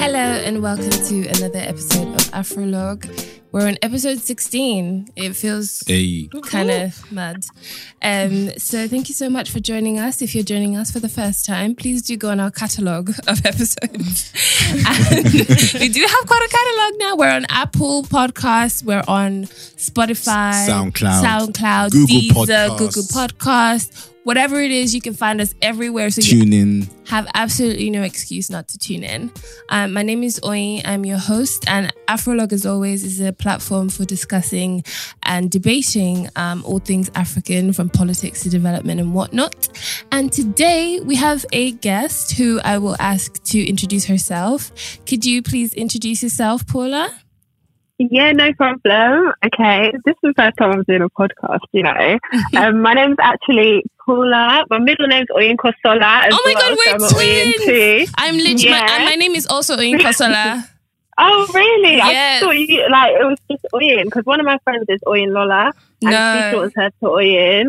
Hello and welcome to another episode of AfroLog. We're on episode 16. It feels kind of mad. So thank you so much for joining us. If you're joining us for the first time, please do go on our catalogue of episodes. We do have quite a catalogue now. We're on Apple Podcasts. We're on Spotify. SoundCloud. Google Podcasts. Whatever it is, you can find us everywhere. So tune in. Have absolutely no excuse not to tune in. My name is Oyin. I'm your host. And AfroLog, as always, is a platform for discussing and debating all things African, from politics to development and whatnot. And today we have a guest who I will ask to introduce herself. Could you please introduce yourself, Paula? Yeah, no problem. Okay, this is the first time I'm doing a podcast, you know. My name's actually Paula. My middle name's Oyin Kosola. Oh my God, we're twins! I'm literally, my name is also Oyin Kosola. Oh, really? Yes. I thought you, it was just Oyin, because one of my friends is Oyin Lola, and she shortens her to Oyin.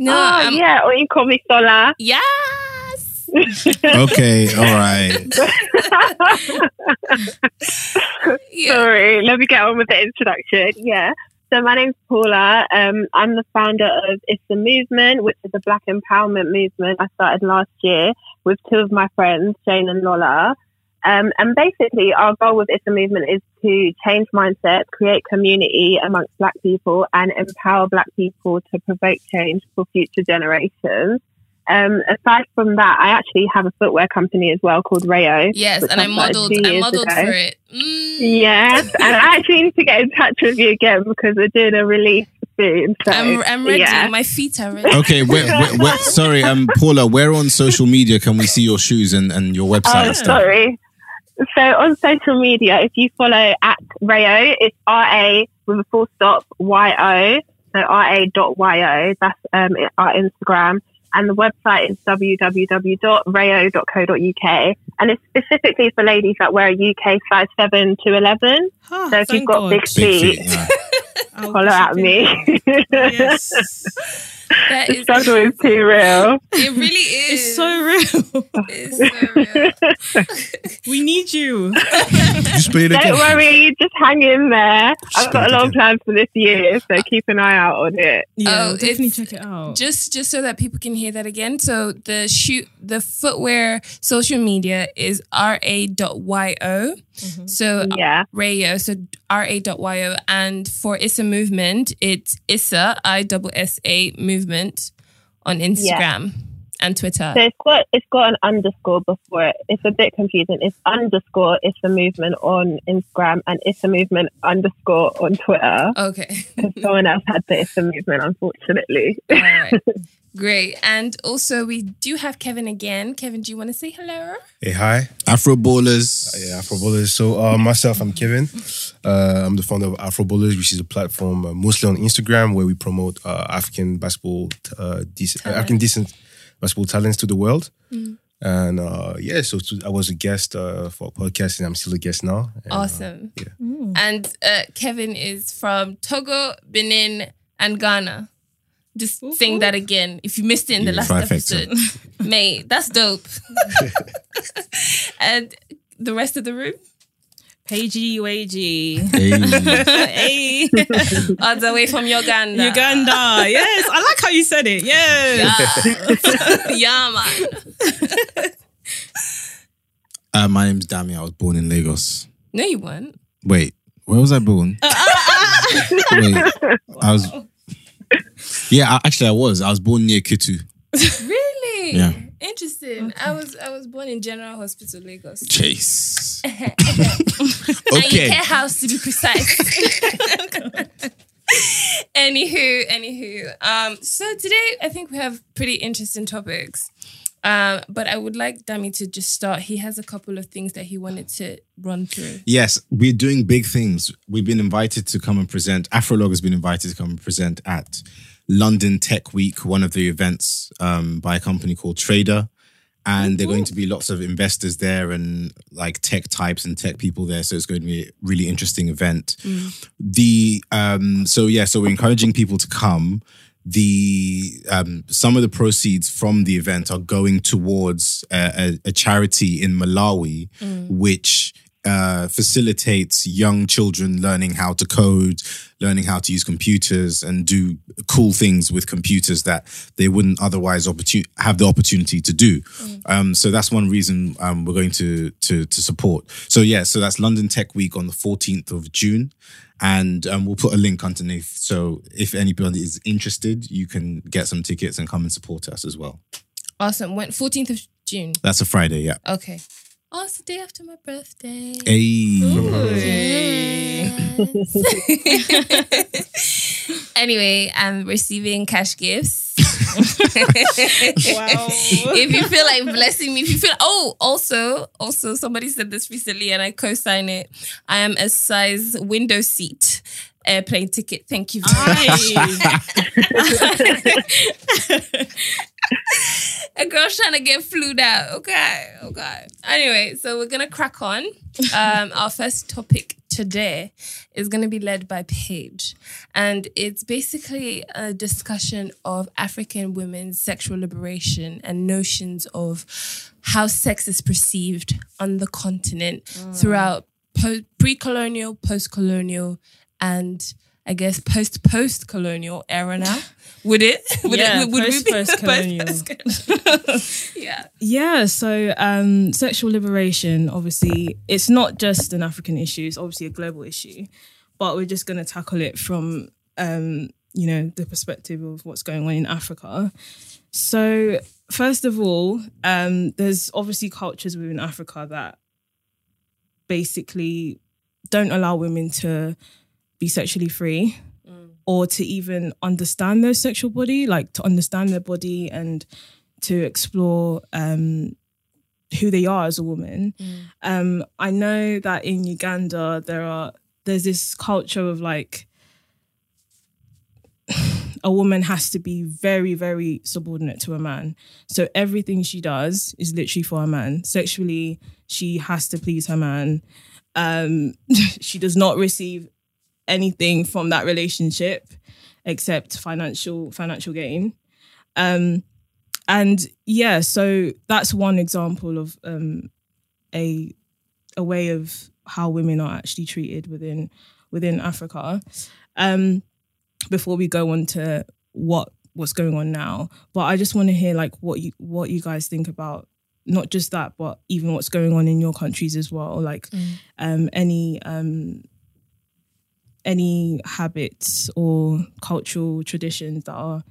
No. Oh, yeah, Oyin Kosola. Yeah. Okay, all right. Sorry, let me get on with the introduction. Yeah. So my name's Paula. I'm the founder of It's a Movement, which is a Black empowerment movement I started last year with two of my friends, Shane and Lola. And basically our goal with It's a Movement is to change mindset, create community amongst Black people, and empower Black people to provoke change for future generations. Aside from that, I actually have a footwear company as well called Rayo. Yes, and I modelled for it. Mm. Yes, and I actually need to get in touch with you again because we're doing a release soon. So, I'm ready. Yeah. My feet are ready. Okay, sorry, Paula, where on social media can we see your shoes and your website? Oh, and stuff? Sorry. So on social media, if you follow at Rayo, it's R-A with a full stop, Y-O. So RA.YO, that's our Instagram. And the website is www.rayo.co.uk. And it's specifically for ladies that wear a UK size 7 to 11. Huh, so if you've got big feet holler at me. Yes. That the struggle is too real. It really is. It's so real. It's so real. We need you. Don't worry, just hang in there. I've got a lot of plans for this year, so keep an eye out on it. Yeah, definitely check it out. Just so that people can hear that again. So the footwear social media is ra.yo. Mm-hmm. So Rayo, so ra.yo, and for Issa Movement, it's Issa ISSA Movement on Instagram and Twitter. So it's got an underscore before it. It's a bit confusing. It's underscore Issa Movement on Instagram and Issa Movement underscore on Twitter. Okay, because someone else had the Issa Movement, unfortunately. All right. Great. And also, we do have Kevin again. Kevin, do you want to say hello? Hey, hi. Afro Bowlers. Yeah, Afro Bowlers. So myself, I'm Kevin. I'm the founder of Afro Bowlers, which is a platform mostly on Instagram where we promote African basketball, decent basketball talents to the world. Mm. And I was a guest for a podcast, and I'm still a guest now. And, awesome. And Kevin is from Togo, Benin, and Ghana. Just saying that again. If you missed it in the last episode, mate, that's dope. And the rest of the room? Pagey, Wagey. Hey. All the way from Uganda. Yes. I like how you said it. Yes. Yeah, man. My name's Dami. I was born in Lagos. No, you weren't. Wait, where was I born? Wait, wow. I was... Yeah, actually, I was born near Kitu. Really? Yeah. Interesting. Okay. I was born in General Hospital, Lagos. Chase. Okay. And Care House, to be precise. Anywho. So today, I think we have pretty interesting topics. But I would like Dami to just start. He has a couple of things that he wanted to run through. Yes, we're doing big things. We've been invited to come and present. AfroLog has been invited to come and present at London Tech Week, one of the events by a company called Trader. And they're going to be lots of investors there and like tech types and tech people there. So it's going to be a really interesting event. Mm. So we're encouraging people to come. Some of the proceeds from the event are going towards a charity in Malawi, which facilitates young children learning how to code, learning how to use computers and do cool things with computers that they wouldn't otherwise have the opportunity to do. So that's one reason we're going to support. So yeah, so that's London Tech Week on the 14th of June. And we'll put a link underneath. So if anybody is interested, you can get some tickets and come and support us as well. Awesome. When 14th of June? That's a Friday, yeah. Okay. Oh, it's the day after my birthday. Yes. Anyway, I'm receiving cash gifts. Wow. If you feel like blessing me, if you feel... Oh, also somebody said this recently and I co-sign it. I am a size window seat airplane ticket. Thank you very much. A girl's trying to get flued out. Okay. Anyway, so we're going to crack on. Our first topic today is going to be led by Paige. And it's basically a discussion of African women's sexual liberation and notions of how sex is perceived on the continent throughout pre-colonial, post-colonial, and I guess post-colonial era now. Would it? Would post-colonial. Yeah. Yeah. So sexual liberation, obviously, it's not just an African issue. It's obviously a global issue. But we're just going to tackle it from, the perspective of what's going on in Africa. So first of all, there's obviously cultures within Africa that basically don't allow women to be sexually free or to even understand their sexual body, like to understand their body and to explore who they are as a woman. I know that in Uganda, there's this culture of like a woman has to be very, very subordinate to a man. So everything she does is literally for a man. Sexually, she has to please her man. She does not receive anything from that relationship except financial gain. So that's one example of a way of how women are actually treated within Africa. Before we go on to what's going on now, but I just want to hear like what you guys think about not just that, but even what's going on in your countries as well, like any habits or cultural traditions that are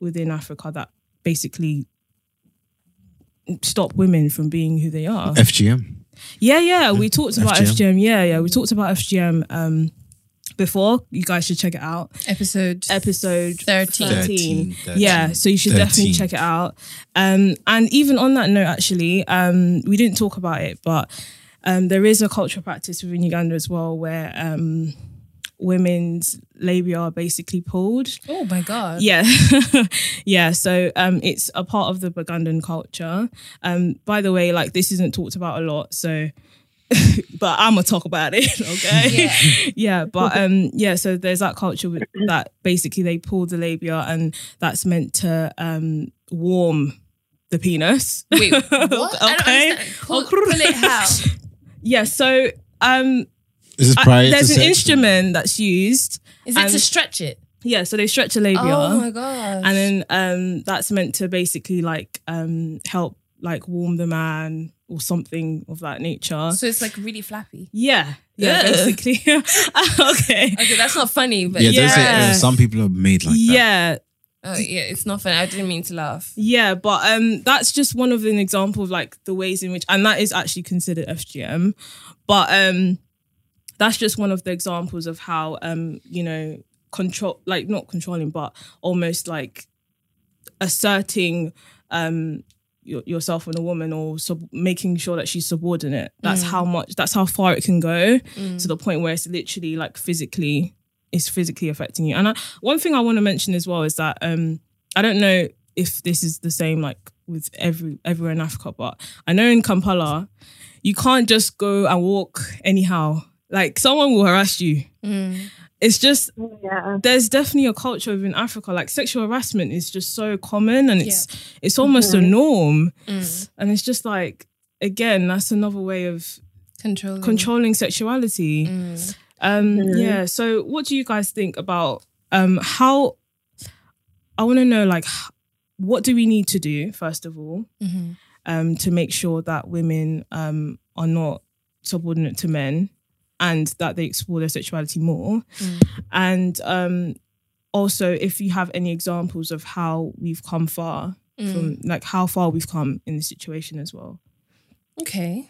within Africa that basically stop women from being who they are. FGM. Yeah. We talked about FGM. Yeah. We talked about FGM before. You guys should check it out. Episode 13. Yeah. So you should definitely check it out. And even on that note, actually, we didn't talk about it, but there is a cultural practice within Uganda as well where... women's labia are basically pulled. Oh my God. Yeah. Yeah. So it's a part of the Burgundian culture. By the way, like this isn't talked about a lot, so but I'm gonna talk about it, okay? Yeah. So there's that culture that basically they pull the labia and that's meant to warm the penis. Wait, what? Okay. Pull it how? Yeah, so there's an instrument that's used. Is it to stretch it? Yeah, so they stretch the labia. Oh my gosh. And then that's meant to basically like help like warm the man or something of that nature. So it's like really flappy. Yeah. Yeah, basically. Okay. Okay, that's not funny, but yeah. Some people are made like that. Oh yeah, it's not funny. I didn't mean to laugh. Yeah, but that's just one of an example of like the ways in which, and that is actually considered FGM, but that's just one of the examples of how, control, like not controlling, but almost like asserting yourself on a woman or making sure that she's subordinate. That's that's how far it can go to the point where it's literally like physically affecting you. And one thing I want to mention as well is that I don't know if this is the same like with everywhere in Africa, but I know in Kampala, you can't just go and walk anyhow. Like someone will harass you. It's just there's definitely a culture within Africa. Like sexual harassment is just so common and it's almost a norm. And it's just like, again, that's another way of controlling sexuality. Mm. Yeah. So what do you guys think about how, I want to know, like, what do we need to do, first of all, mm-hmm. To make sure that women are not subordinate to men and that they explore their sexuality more? Mm. And also, if you have any examples of how we've come far, from, like, how far we've come in this situation as well. Okay.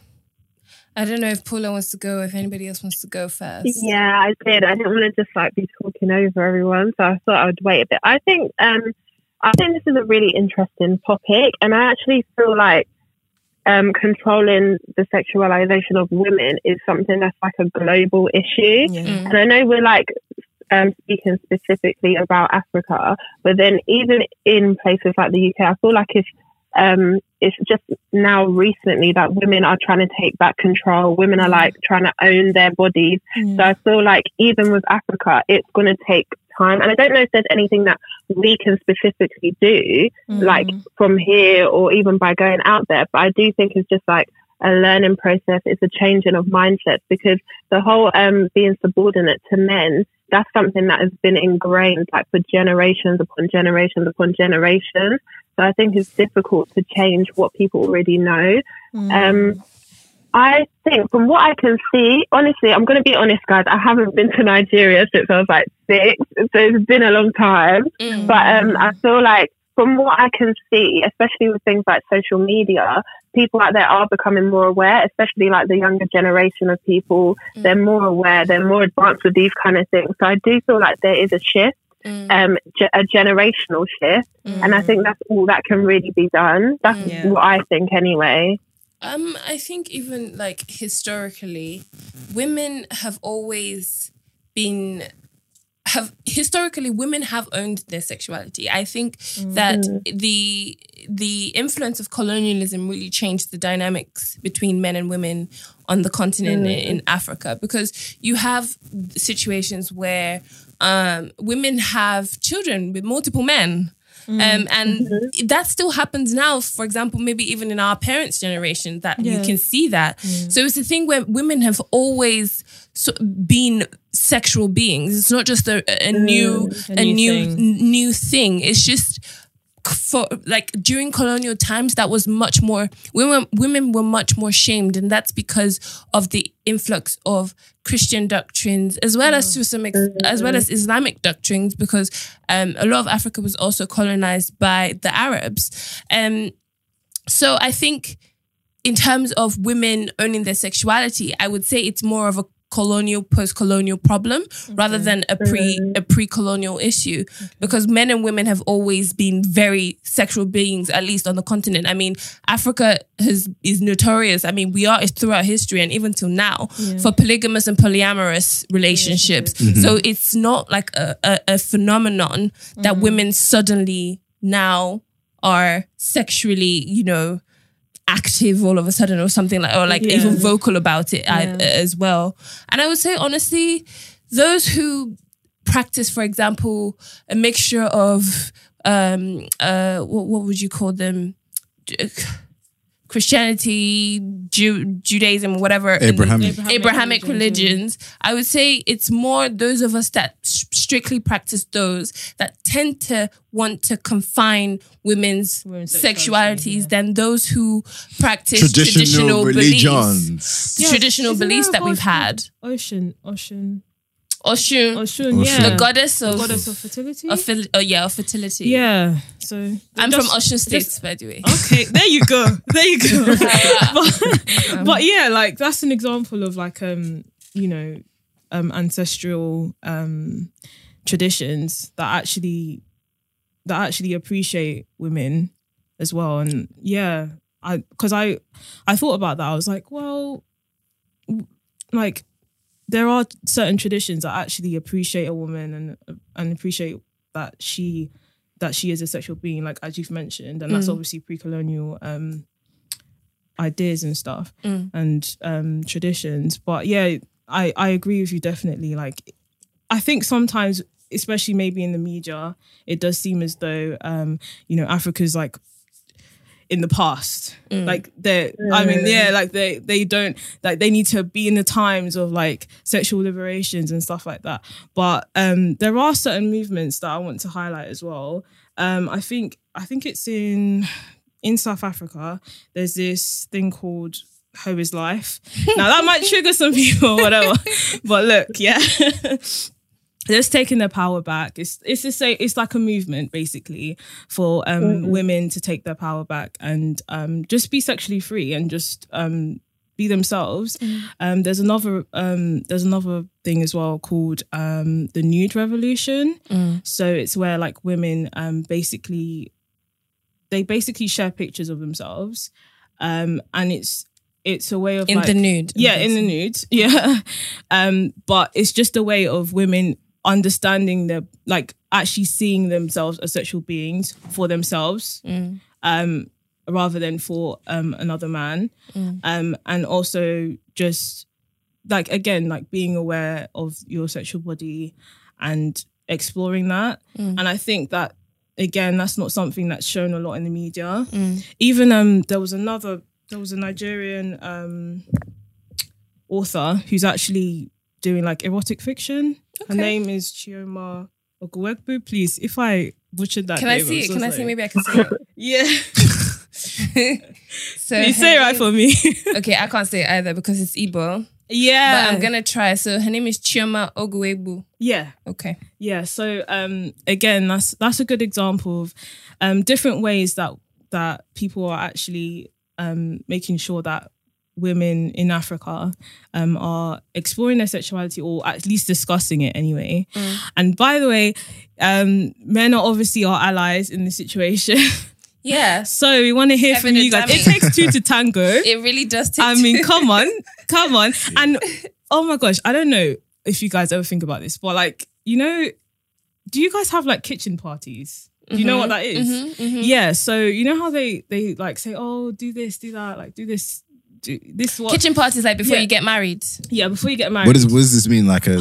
I don't know if Paula wants to go, if anybody else wants to go first. Yeah, I did. I didn't want to just like be talking over everyone, so I thought I would wait a bit. I think this is a really interesting topic, and I actually feel like controlling the sexualization of women is something that's like a global issue. Yeah. And I know we're like speaking specifically about Africa, but then even in places like the UK, I feel like it's just now recently that women are trying to take back control. Women are like trying to own their bodies. Mm. So I feel like even with Africa, it's going to take time. And I don't know if there's anything that we can specifically do, like from here or even by going out there. But I do think it's just like a learning process. It's a changing of mindset, because the whole being subordinate to men, that's something that has been ingrained like for generations upon generations upon generations. So I think it's difficult to change what people already know. I think from what I can see, honestly, I'm going to be honest, guys, I haven't been to Nigeria since I was like 6. So it's been a long time. But I feel like from what I can see, especially with things like social media, people out there are becoming more aware, especially like the younger generation of people. They're more aware, they're more advanced with these kind of things. So I do feel like there is a shift, a generational shift. And I think that's all that can really be done. That's what I think anyway. I think even like historically, women have owned their sexuality. I think that the influence of colonialism really changed the dynamics between men and women on the continent in Africa, because you have situations where women have children with multiple men. And that still happens now, for example, maybe even in our parents' generation, that you can see that. So it's a thing where women have always been sexual beings. It's not just a new thing. It's just for like during colonial times, that was much more, women were much more shamed, and that's because of the influx of Christian doctrines as well as to some as well as Islamic doctrines, because a lot of Africa was also colonized by the Arabs. So I think in terms of women owning their sexuality, I would say it's more of a colonial, post-colonial problem rather than a pre-colonial issue, because men and women have always been very sexual beings, at least on the continent. I mean, Africa is notorious. I mean, we are throughout history and even till now for polygamous and polyamorous relationships. So it's not like a phenomenon that women suddenly now are sexually, you know, active all of a sudden or something like, or like even vocal about it as well. And I would say, honestly, those who practice, for example, a mixture of, what would you call them? Christianity, Judaism, whatever. Abrahamic religions. I would say it's more those of us that strictly practice those that tend to want to confine women's sexualities than those who practice traditional religions. Traditional beliefs that we've had. Oshun, yeah, the goddess of fertility. Of fertility. Yeah, so I'm from Oshun States, by the way. Okay, there you go. But yeah, like that's an example of like ancestral traditions that actually appreciate women as well. And yeah, because I thought about that. I was like, well, like, there are certain traditions that actually appreciate a woman and appreciate that she is a sexual being, like as you've mentioned, and that's obviously pre-colonial ideas and stuff and traditions. But yeah, I agree with you definitely. Like, I think sometimes, especially maybe in the media, it does seem as though Africa's like in the past. Like they, I mean, yeah, like they don't, like they need to be in the times of like sexual liberations and stuff like that. But there are certain movements that I want to highlight as well. I think it's in South Africa. There's this thing called Hope is Life. Now that might trigger some people, whatever. But look, yeah. Just taking their power back. It's the same. It's like a movement basically for women to take their power back and just be sexually free and just be themselves. There's another thing as well called the nude revolution. So it's where like women basically share pictures of themselves, and it's a way of in like, the nude. Yeah, in the nude. Yeah, but it's just a way of women understanding their, like actually seeing themselves as sexual beings for themselves rather than for another man. And also just like, again, like being aware of your sexual body and exploring that. And I think that, again, that's not something that's shown a lot in the media. Even there was a Nigerian author who's actually doing like erotic fiction. Okay. Her name is Chioma Oguebu. Please, if I butchered that name. Can I see it? Can I see? Maybe I can see it. Yeah. So you say it right for me. Okay, I can't say it either because it's Igbo. Yeah. But I'm going to try. So her name is Chioma Oguebu. Yeah. Okay. Yeah. So again, that's a good example of different ways that people are actually making sure that women in Africa are exploring their sexuality, or at least discussing it anyway. And by the way, men are obviously our allies in this situation. Yeah. So we want to hear Kevin from you guys. Dami. It takes two to tango. It really does take two. I mean, come on. And oh my gosh, I don't know if you guys ever think about this, but like, you know, do you guys have like kitchen parties? Do you know what that is? Yeah. So you know how they like say, oh, do this, do that, like do this. Kitchen parties, like before you get married. Yeah, before you get married. What does this mean? Like a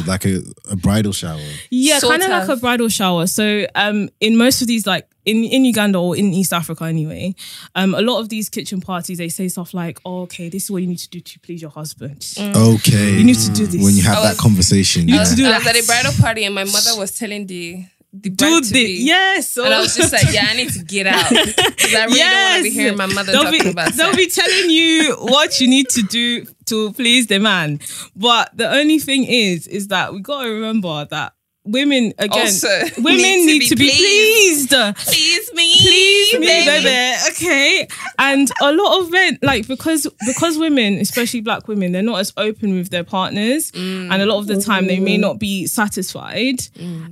bridal shower? Yeah, kind of like a bridal shower. So in most of these, like in Uganda or in East Africa anyway, a lot of these kitchen parties, they say stuff like, oh, okay, this is what you need to do to please your husband. Okay. You need to do this. When you have that conversation. You need to do that. I was at a bridal party and my mother was telling the bride to be. Yes. And I was just like, yeah, I need to get out because I really don't want to be hearing my mother talking about sex. They'll be telling you what you need to do to please the man. But the only thing is that we got to remember that women, again, also, women need to be pleased. Please me, baby. Okay. And a lot of men, like, because women, especially black women, they're not as open with their partners. And a lot of the time they may not be satisfied.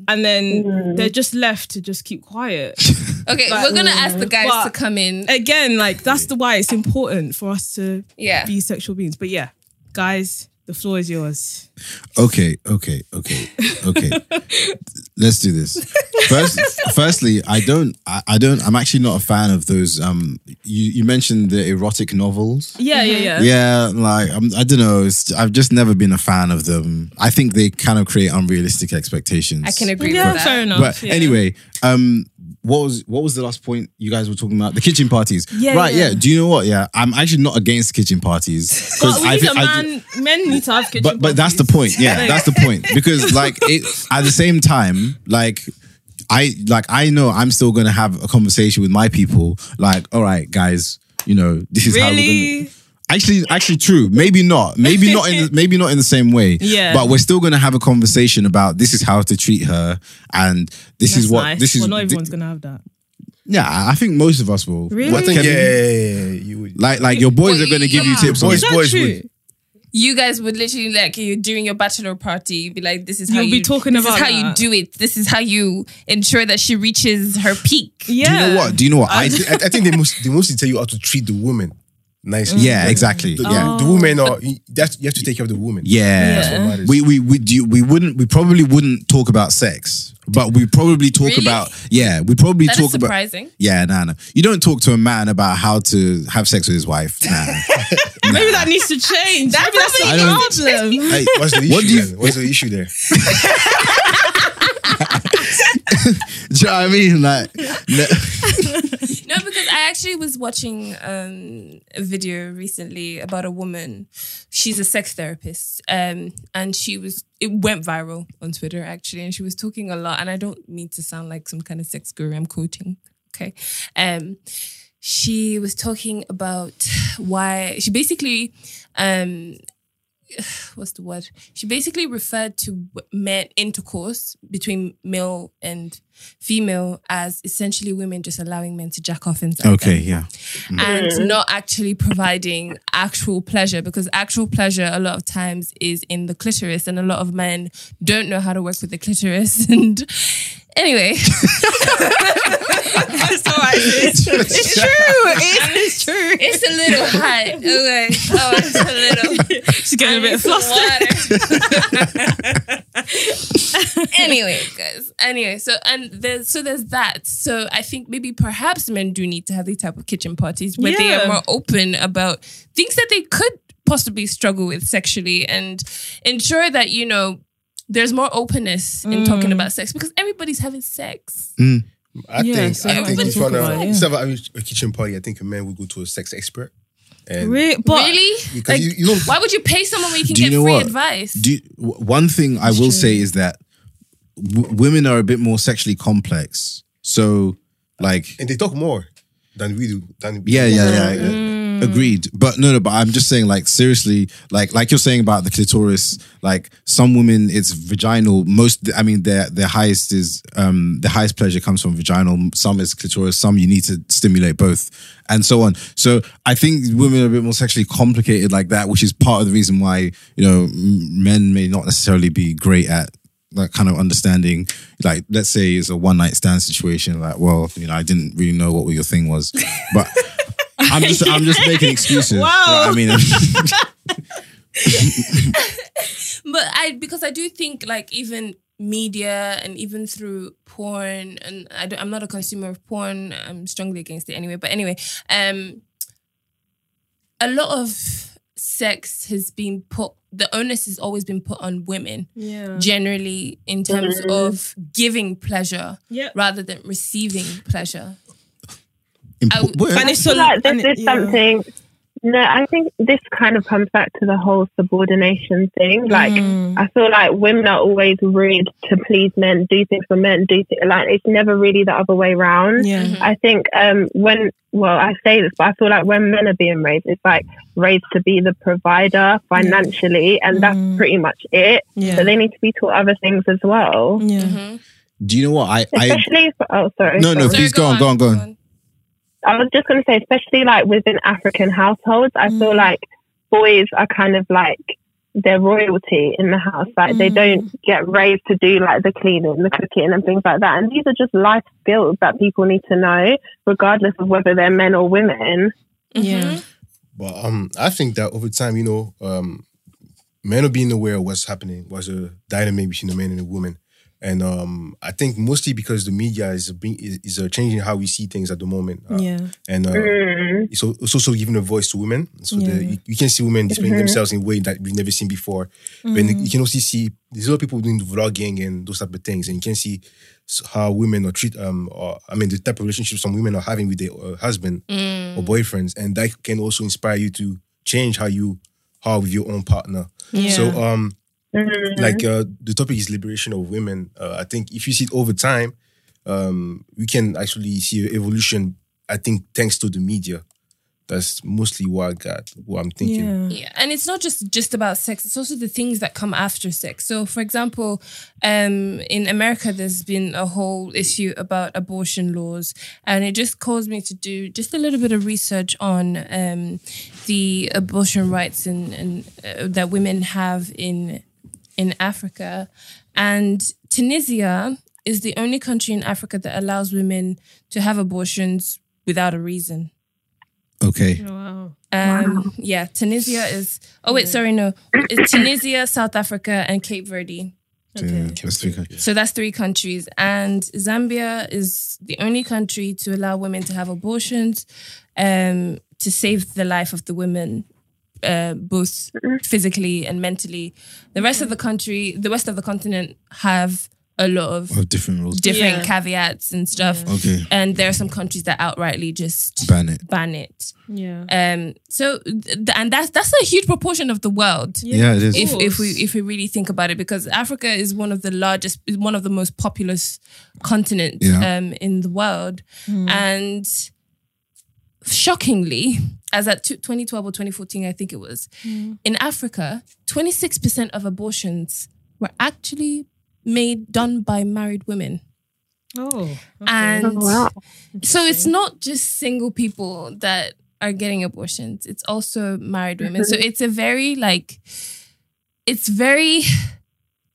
And then they're just left to just keep quiet. Okay, like, we're going to ask the guys to come in. Again, like, that's why it's important for us to be sexual beings. But yeah, guys, the floor is yours. Okay. Let's do this. Firstly, I'm actually not a fan of those. You mentioned the erotic novels. Yeah. Yeah, like I don't know. I've just never been a fan of them. I think they kind of create unrealistic expectations. I can agree with that. Fair enough. But anyway, what was the last point you guys were talking about? The kitchen parties. Yeah. Do you know what? Yeah, I'm actually not against kitchen parties. But men need to have kitchen parties. But that's the point. Yeah, that's the point. Because like at the same time, like I know I'm still going to have a conversation with my people. Like, all right, guys, you know, this is how we're going to... Actually, true. Maybe not in the same way. Yeah. But we're still going to have a conversation about this is how to treat her, and this is. Well, not everyone's going to have that. Yeah, I think most of us will. Really? Well, I think, yeah. You would. Like your boys are going to give you tips. Boys would. You guys would literally, like, you're doing your bachelor party, you'd be like, this is how you do it. This is how you ensure that she reaches her peak. Yeah. Do you know what? I think they mostly tell you how to treat the woman. Nice. Yeah, exactly. The women are. You have to take care of the woman. Yeah. That's what matters. We probably wouldn't talk about sex, but we probably talk about. Yeah, we probably talk about. That is surprising. Yeah, no. You don't talk to a man about how to have sex with his wife. Nah. Maybe that needs to change. That's the problem. Hey, what's the issue there? Do you know what I mean? Like. No, because I actually was watching a video recently about a woman. She's a sex therapist, and it went viral on Twitter actually, and she was talking a lot. And I don't mean to sound like some kind of sex guru. I'm quoting, okay. She was talking about why she basically, what's the word? She basically referred to men intercourse between male and female as essentially women just allowing men to jack off inside. Okay, them. Yeah. Mm. And not actually providing actual pleasure, because actual pleasure a lot of times is in the clitoris, and a lot of men don't know how to work with the clitoris. And anyway, that's all right. It's true. It's true. It's a little high. Okay. Oh, it's a little. She's getting a bit flustered. Anyway, guys. Anyway, so and there's that. So I think maybe perhaps men do need to have these type of kitchen parties where they are more open about things that they could possibly struggle with sexually, and ensure that there's more openness in talking about sex, because everybody's having sex. Mm. I think if you want a kitchen party, I think a man would go to a sex expert. And really? Like, why would you pay someone when you can get free advice? One thing I will say is that women are a bit more sexually complex. So, and they talk more than we do. Agreed. But but I'm just saying, seriously, like you're saying about the clitoris, some women, it's vaginal. Most, I mean, their highest is, the highest pleasure comes from vaginal. Some is clitoris. Some you need to stimulate both, and so on. So I think women are a bit more sexually complicated like that, which is part of the reason why, men may not necessarily be great at that kind of understanding. Like, let's say it's a one night stand situation. I didn't really know what your thing was, but... I'm just making excuses. Wow. Because I do think even media and even through porn, and I'm not a consumer of porn. I'm strongly against it anyway. But anyway, a lot of sex has been put. The onus has always been put on women, generally in terms of giving pleasure rather than receiving pleasure. I think this kind of comes back to the whole subordination thing. I feel like women are always rude to please men, do things for men, it's never really the other way around. Yeah. Mm-hmm. I think I say this, but I feel like when men are being raised, it's raised to be the provider financially, and that's pretty much it. Yeah. So they need to be taught other things as well. Yeah. Mm-hmm. Do you know what? Please go on. I was just going to say, especially within African households, I feel like boys are kind of they're royalty in the house. They don't get raised to do the cleaning, the cooking and things like that. And these are just life skills that people need to know, regardless of whether they're men or women. Yeah. But I think that over time, men are being aware of what's happening, was a dynamic between a man and a woman. And I think mostly because the media is changing how we see things at the moment. It's also giving a voice to women. So you can see women displaying themselves in a way that we've never seen before. But you can also see there's a lot of people doing vlogging and those type of things. And you can see how women are treated, the type of relationships some women are having with their husband or boyfriends. And that can also inspire you to change how you are with your own partner. Yeah. So... the topic is liberation of women. I think if you see it over time, we can actually see evolution, I think, thanks to the media. That's mostly what I'm thinking. Yeah. And it's not just about sex. It's also the things that come after sex. So, for example, in America, there's been a whole issue about abortion laws. And it just caused me to do just a little bit of research on the abortion rights and that women have in Africa. And Tunisia is the only country in Africa that allows women to have abortions without a reason. Okay. Wow. Yeah, Tunisia is... Oh, wait, sorry, no. It's Tunisia, South Africa, and Cape Verde. Okay. So that's three countries. And Zambia is the only country to allow women to have abortions to save the life of the women, both physically and mentally. The rest of the continent have a lot of different rules, different caveats and stuff. Yeah. Okay. And there are some countries that outrightly just ban it. Yeah. So and that's a huge proportion of the world. Yeah, it is. If we really think about it, because Africa is one of the most populous continents in the world, and shockingly, as at 2012 or 2014, I think it was, in Africa, 26% of abortions were actually done by married women. Okay. And so it's not just single people that are getting abortions, it's also married women. So it's a very very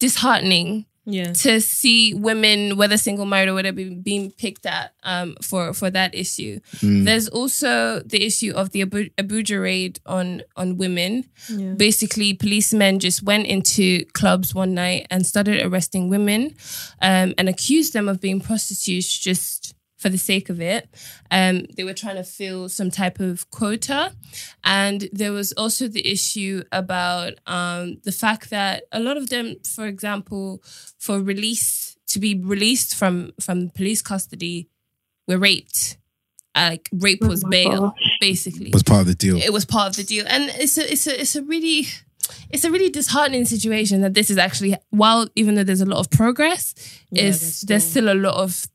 disheartening to see women, whether single, married or whatever, being picked at for that issue. There's also the issue of the Abuja raid on women. Basically, policemen just went into clubs one night and started arresting women and accused them of being prostitutes just for the sake of it. They were trying to fill some type of quota. And there was also the issue about the fact that a lot of them, for example, to be released from police custody, were raped. Rape was bail, basically. It was part of the deal. And it's a really disheartening situation that this is actually, while even though there's a lot of progress, there's still a lot of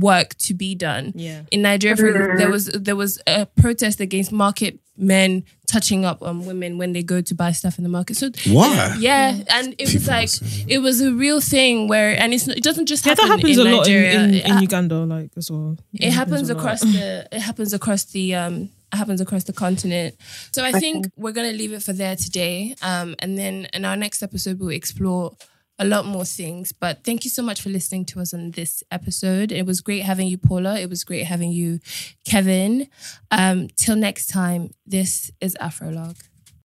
work to be done. In Nigeria, there was a protest against market men touching up on women when they go to buy stuff in the market. So why? And it was it was a real thing where, and it doesn't just happen. That happens in Nigeria. Lot in Uganda, as well. It happens across the. Happens across the continent. So I think we're gonna leave it for there today, and then in our next episode we'll explore a lot more things. But thank you so much for listening to us on this episode. It was great having you, Paula. It was great having you, Kevin. Till next time, this is AfroLog.